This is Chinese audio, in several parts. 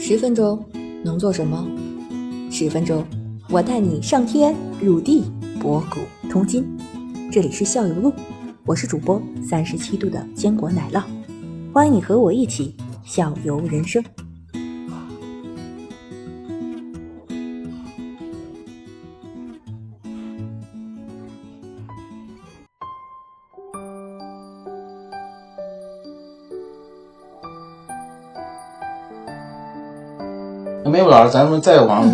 10分钟能做什么？10分钟，我带你上天入地，博古通今。这里是校友录，我是主播37度的坚果奶酪，欢迎你和我一起校游人生。没有老师，咱们再往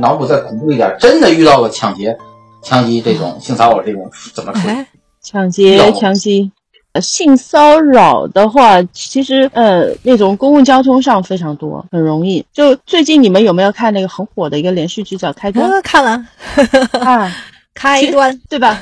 脑补再恐怖一点，真的遇到了抢劫、枪击这种性骚扰这种怎么处理？抢劫、枪击、性骚扰的话，其实那种公共交通上非常多，很容易。就最近你们有没有看那个很火的一个连续剧叫《开端》？看了啊。开端对吧？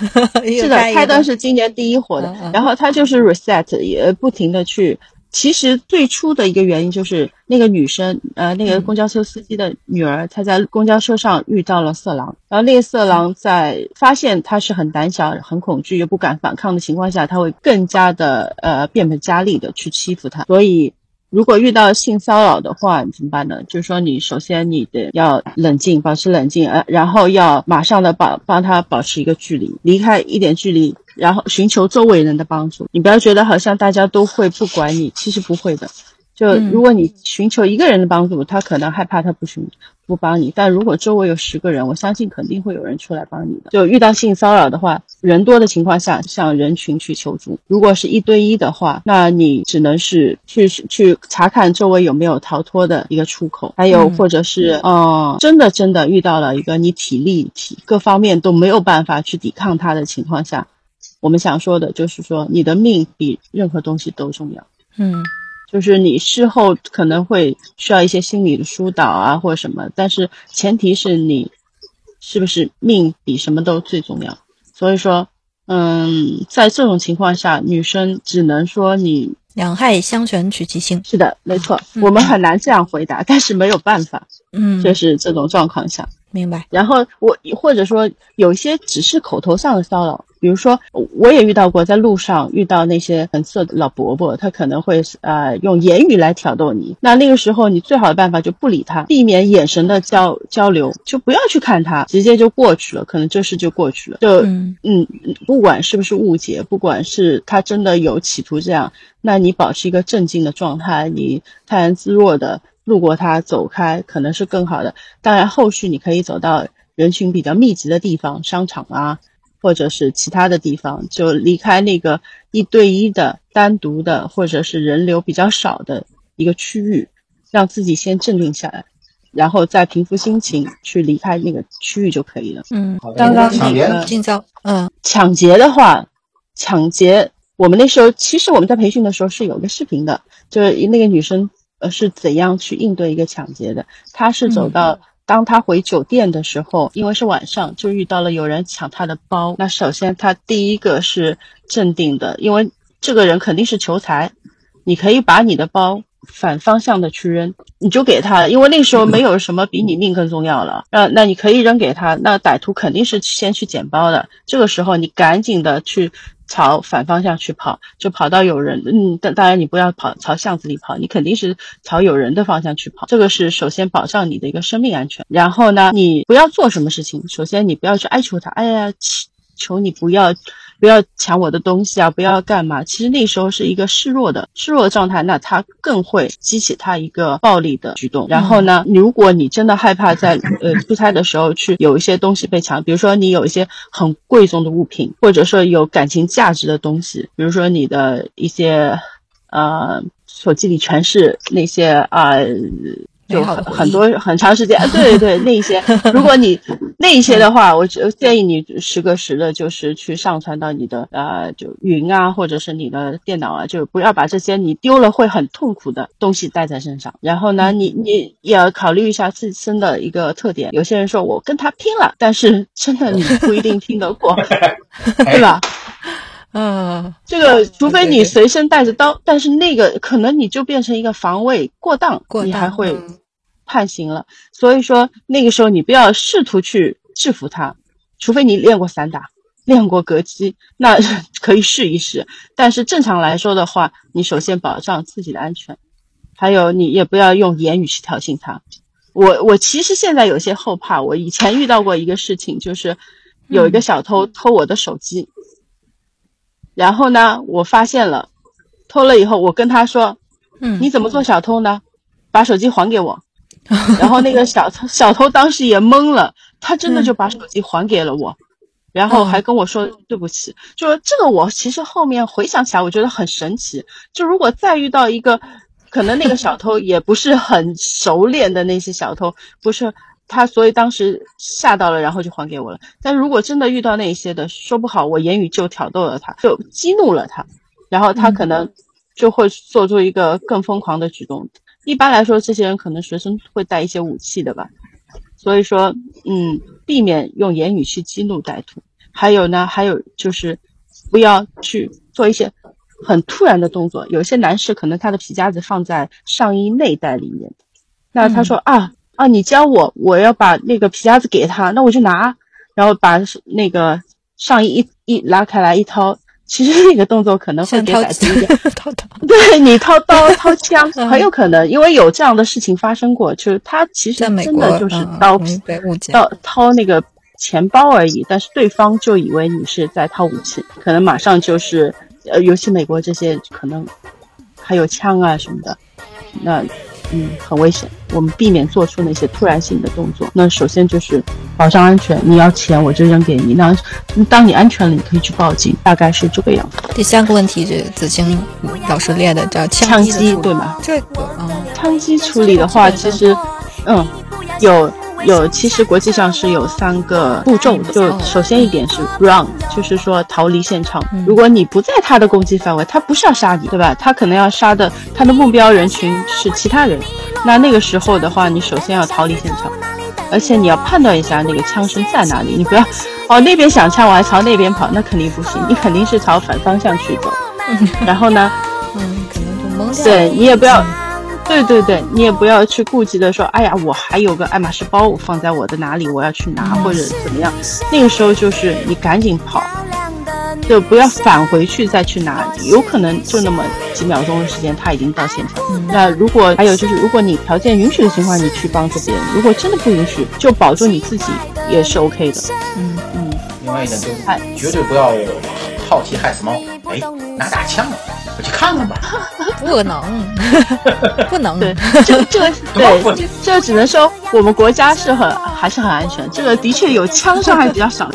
是的，开端是今年第一火的，然后它就是 reset， 也不停的去。其实最初的一个原因就是那个女生，那个公交车司机的女儿，她在公交车上遇到了色狼，然后那个色狼在发现她是很胆小、很恐惧又不敢反抗的情况下，她会更加的变本加厉的去欺负她。所以，如果遇到性骚扰的话，你怎么办呢？就是说，你首先你得要冷静，保持冷静，然后要马上的帮她保持一个距离，离开一点距离。然后寻求周围人的帮助，你不要觉得好像大家都会不管你，其实不会的。就如果你寻求一个人的帮助，他可能害怕他不帮你，但如果周围有10个人，我相信肯定会有人出来帮你的。就遇到性骚扰的话，人多的情况下向人群去求助，如果是1对1的话，那你只能是去查看周围有没有逃脱的一个出口，还有或者是真的遇到了一个你体力各方面都没有办法去抵抗他的情况下，我们想说的就是说，你的命比任何东西都重要。就是你事后可能会需要一些心理的疏导啊，或者什么，但是前提是你是不是命比什么都最重要。所以说，在这种情况下，女生只能说你两害相权取其轻。是的，没错，我们很难这样回答，但是没有办法。就是这种状况下。明白。然后或者说有一些只是口头上的骚扰，比如说我也遇到过，在路上遇到那些很色的老伯伯，他可能会用言语来挑逗你，那个时候你最好的办法就不理他，避免眼神的交流，就不要去看他，直接就过去了，可能这事就过去了。就不管是不是误解，不管是他真的有企图这样，那你保持一个镇静的状态，你泰然自若的路过他走开，可能是更好的。当然后续你可以走到人群比较密集的地方，商场啊或者是其他的地方，就离开那个1对1的单独的或者是人流比较少的一个区域，让自己先镇定下来，然后再平复心情去离开那个区域就可以了。刚刚抢劫的话，我们那时候其实我们在培训的时候是有个视频的，就是那个女生是怎样去应对一个抢劫的。他是走到当他回酒店的时候，因为是晚上，就遇到了有人抢他的包。那首先他第一个是镇定的，因为这个人肯定是求财，你可以把你的包反方向的去扔，你就给他，因为那时候没有什么比你命更重要了。那你可以扔给他，那歹徒肯定是先去捡包的，这个时候你赶紧的去朝反方向去跑，就跑到有人，当然你不要跑朝巷子里跑，你肯定是朝有人的方向去跑，这个是首先保障你的一个生命安全。然后呢，你不要做什么事情，首先你不要去哀求他，哎呀，求你不要抢我的东西啊，不要干嘛。其实那时候是一个示弱的状态，那他更会激起他一个暴力的举动。然后呢，如果你真的害怕在出差的时候去有一些东西被抢，比如说你有一些很贵重的物品，或者说有感情价值的东西，比如说你的一些手机里全是那些就很多很长时间，对，那一些，如果你那一些的话，我建议你时不时的，就是去上传到你的就云啊，或者是你的电脑啊，就不要把这些你丢了会很痛苦的东西带在身上。然后呢，你也要考虑一下自身的一个特点。有些人说我跟他拼了，但是真的你不一定拼得过，对吧？这个除非你随身带着刀，对，但是那个可能你就变成一个防卫过当，你还会判刑了。所以说那个时候你不要试图去制服他，除非你练过散打，练过格击，那可以试一试。但是正常来说的话，你首先保障自己的安全，还有你也不要用言语去挑衅他。我其实现在有些后怕，我以前遇到过一个事情，就是有一个小偷偷我的手机，然后呢我发现了，偷了以后我跟他说，你怎么做小偷呢？把手机还给我。然后那个小偷当时也懵了，他真的就把手机还给了我，然后还跟我说对不起。就是这个我其实后面回想起来我觉得很神奇，就如果再遇到一个可能那个小偷也不是很熟练的那些小偷，不是他，所以当时吓到了，然后就还给我了。但如果真的遇到那些的，说不好我言语就挑逗了他，就激怒了他，然后他可能就会做出一个更疯狂的举动。一般来说这些人可能随身会带一些武器的吧，所以说避免用言语去激怒歹徒。还有呢，还有就是不要去做一些很突然的动作。有些男士可能他的皮夹子放在上衣内袋里面，那他说啊，你教我，我要把那个皮夹子给他，那我就拿，然后把那个上衣一拉开来一掏，其实那个动作可能会给歹徒一点掏对，你掏刀掏枪很有可能，因为有这样的事情发生过，就是他其实真的就是刀皮掏那个钱包而已，但是对方就以为你是在掏武器，可能马上就是尤其美国这些可能还有枪啊什么的，那很危险。我们避免做出那些突然性的动作。那首先就是保障安全，你要钱我就扔给你，那当你安全了你可以去报警，大概是这个样子。第三个问题是子清老师列的，叫枪击对吗？这个枪击处理的话，其实有其实国际上是有三个步骤的。就首先一点是 run， 就是说逃离现场。如果你不在他的攻击范围，他不是要杀你对吧，他可能要杀的他的目标人群是其他人，那个时候的话你首先要逃离现场，而且你要判断一下那个枪声在哪里，你不要那边响枪我还朝那边跑，那肯定不行，你肯定是朝反方向去走然后呢可能就懵掉了，对，你也不要对，你也不要去顾忌的说，哎呀，我还有个爱马仕包，我放在我的哪里，我要去拿或者怎么样。那个时候就是你赶紧跑，就不要返回去再去拿，有可能就那么几秒钟的时间他已经到现场。那如果还有就是，如果你条件允许的情况，你去帮助别人；如果真的不允许，就保住你自己也是 OK 的。另外一点就是，绝对不要好奇害死猫，拿大枪了。我去看看吧，不能对，这只能说我们国家是还是很安全，这个的确有枪伤害比较少。